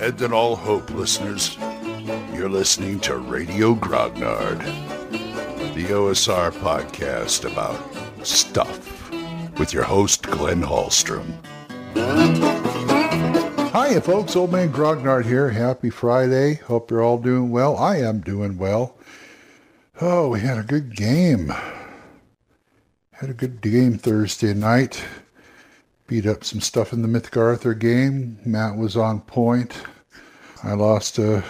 beds and all hope, listeners. You're listening to Radio Grognard, the OSR podcast about stuff with your host, Glenn Hallstrom. Hiya, folks. Old Man Grognard here. Happy Friday. Hope you're all doing well. I am doing well. Oh, we had a good game. Had a good game Thursday night. Beat up some stuff in the Mythgarthor game. Matt was on point. I lost a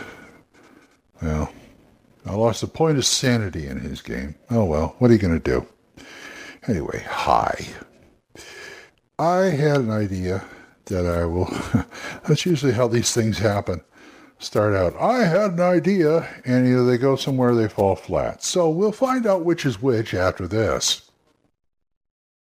point of sanity in his game. Oh, well, what are you going to do? Anyway, hi. I had an idea that I will... That's usually how these things happen. Start out, I had an idea, and either they go somewhere or they fall flat. So we'll find out which is which after this.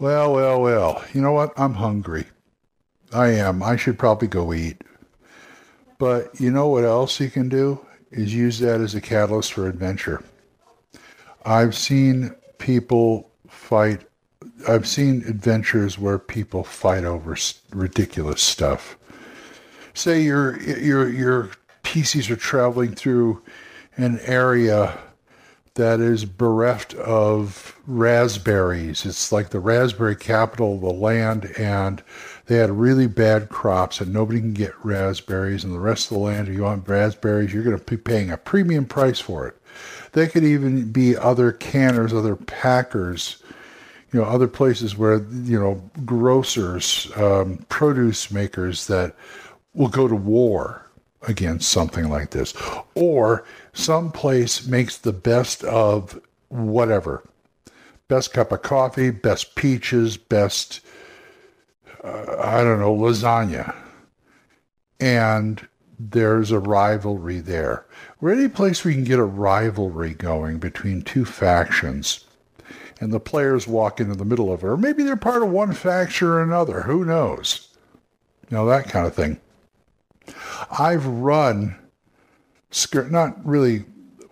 Well. You know what? I'm hungry. I am. I should probably go eat. But you know what else you can do is use that as a catalyst for adventure. I've seen people fight. I've seen adventures where people fight over ridiculous stuff. Say your PCs are traveling through an area that is bereft of raspberries. It's like the raspberry capital of the land, and they had really bad crops, and nobody can get raspberries. And the rest of the land, if you want raspberries, you're going to be paying a premium price for it. There could even be other canners, other packers, other places where, grocers, produce makers that will go to war against something like this, or someplace makes the best of whatever, best cup of coffee, best peaches, best lasagna, and there's a rivalry there. Or any place where you can get a rivalry going between two factions, and the players walk into the middle of it, or maybe they're part of one faction or another. Who knows? That kind of thing. I've run, not really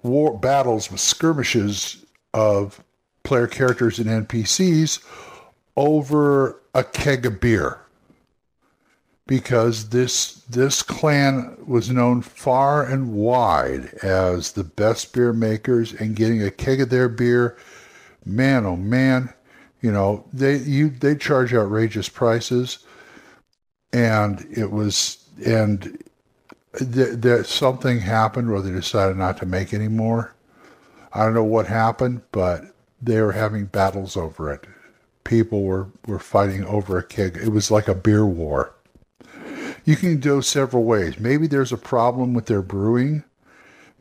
war battles, with skirmishes of player characters and NPCs over a keg of beer, because this clan was known far and wide as the best beer makers, and getting a keg of their beer, man, oh man, they charge outrageous prices, and it was. And something happened where they decided not to make any more. I don't know what happened, but they were having battles over it. People were fighting over a keg. It was like a beer war. You can go several ways. Maybe there's a problem with their brewing.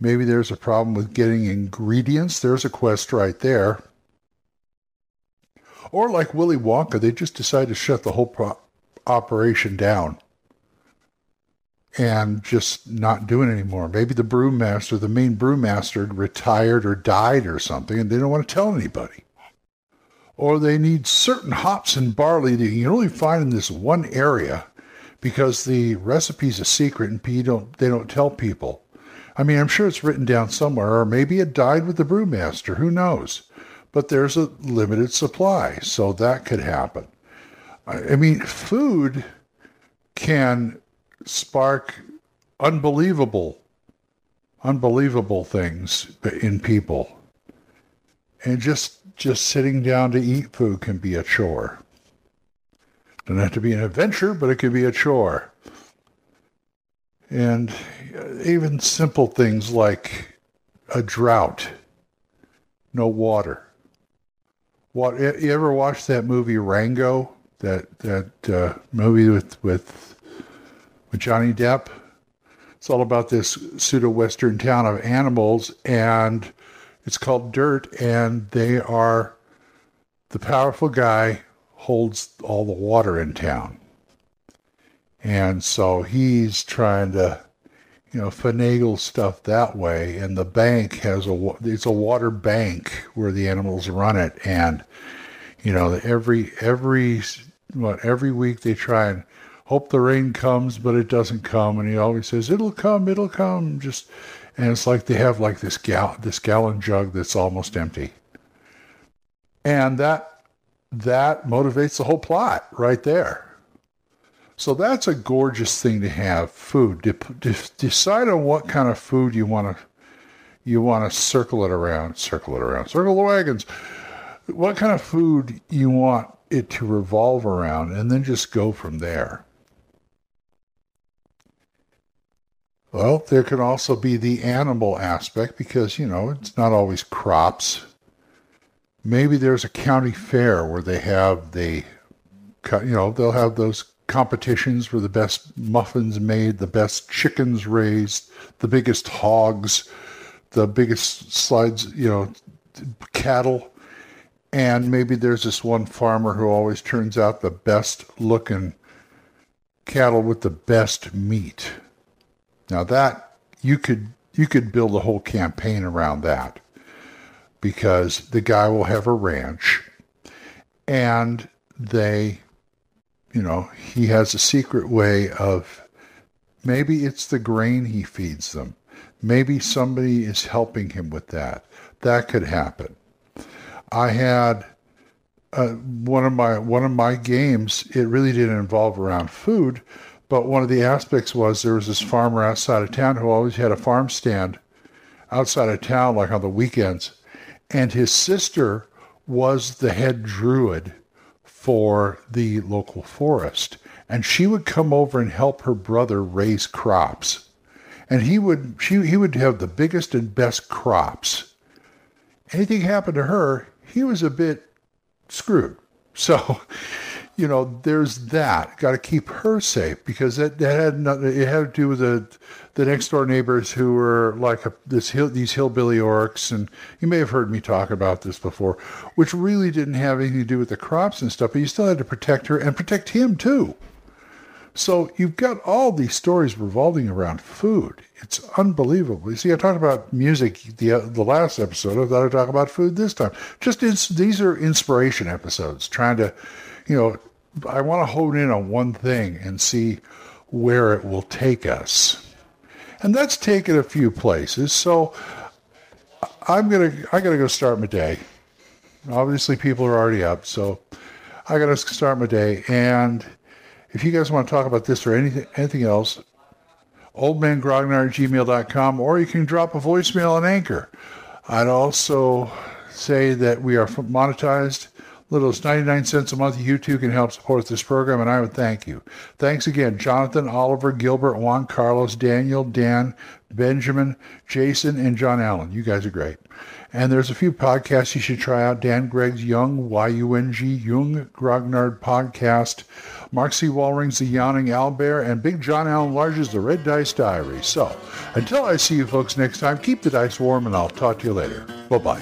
Maybe there's a problem with getting ingredients. There's a quest right there. Or like Willy Wonka, they just decided to shut the whole operation down and just not doing it anymore. Maybe the brewmaster, the main brewmaster, retired or died or something, and they don't want to tell anybody. Or they need certain hops and barley that you can only find in this one area because the recipe's a secret and they don't tell people. I mean, I'm sure it's written down somewhere, or maybe it died with the brewmaster. Who knows? But there's a limited supply, so that could happen. I mean, food can spark unbelievable things in people, and just sitting down to eat food can be a chore. Doesn't have to be an adventure, but it could be a chore. And even simple things like a drought, no water. You ever watch that movie Rango? That movie with Johnny Depp. It's all about this pseudo-western town of animals, and it's called Dirt, and the powerful guy holds all the water in town. And so he's trying to finagle stuff that way. And the bank has it's a water bank where the animals run it. And, every week they try and hope the rain comes, but it doesn't come. And he always says, it'll come. And it's like they have like this gallon jug that's almost empty. And that motivates the whole plot right there. So that's a gorgeous thing to have, food. Decide on what kind of food you want to circle it around, circle the wagons. What kind of food you want it to revolve around, and then just go from there. Well, there can also be the animal aspect because, it's not always crops. Maybe there's a county fair where they have they'll have those competitions for the best muffins made, the best chickens raised, the biggest hogs, the biggest cattle. And maybe there's this one farmer who always turns out the best looking cattle with the best meat. Now that you could build a whole campaign around that, because the guy will have a ranch and he has a secret way of, maybe it's the grain he feeds them. Maybe somebody is helping him with that. That could happen. I had one of my games, it really didn't involve around food, but one of the aspects was there was this farmer outside of town who always had a farm stand outside of town, like on the weekends. And his sister was the head druid for the local forest, and she would come over and help her brother raise crops, and he would have the biggest and best crops. Anything happened to her, he was a bit screwed. So there's that. Got to keep her safe, because it had to do with the next door neighbors who were like these hillbilly orcs, and you may have heard me talk about this before, which really didn't have anything to do with the crops and stuff, but you still had to protect her and protect him too. So you've got all these stories revolving around food. It's unbelievable. You see, I talked about music the last episode. I thought I'd talk about food this time. These are inspiration episodes, trying to, I want to hone in on one thing and see where it will take us. And that's taken a few places. So I got to go start my day. Obviously, people are already up, so I got to start my day. And if you guys want to talk about this or anything else, oldmangrognard@gmail.com, or you can drop a voicemail on Anchor. I'd also say that we are monetized. Little as 99 cents a month, you too can help support this program, and I would thank you. Thanks again, Jonathan, Oliver, Gilbert, Juan Carlos, Daniel, Dan, Benjamin, Jason, and John Allen. You guys are great. And there's a few podcasts you should try out. Dan Gregg's Young Grognard Podcast, Mark C. Walring's The Yawning Owl Bear, and Big John Allen Larges' The Red Dice Diary. So, until I see you folks next time, keep the dice warm, and I'll talk to you later. Bye-bye.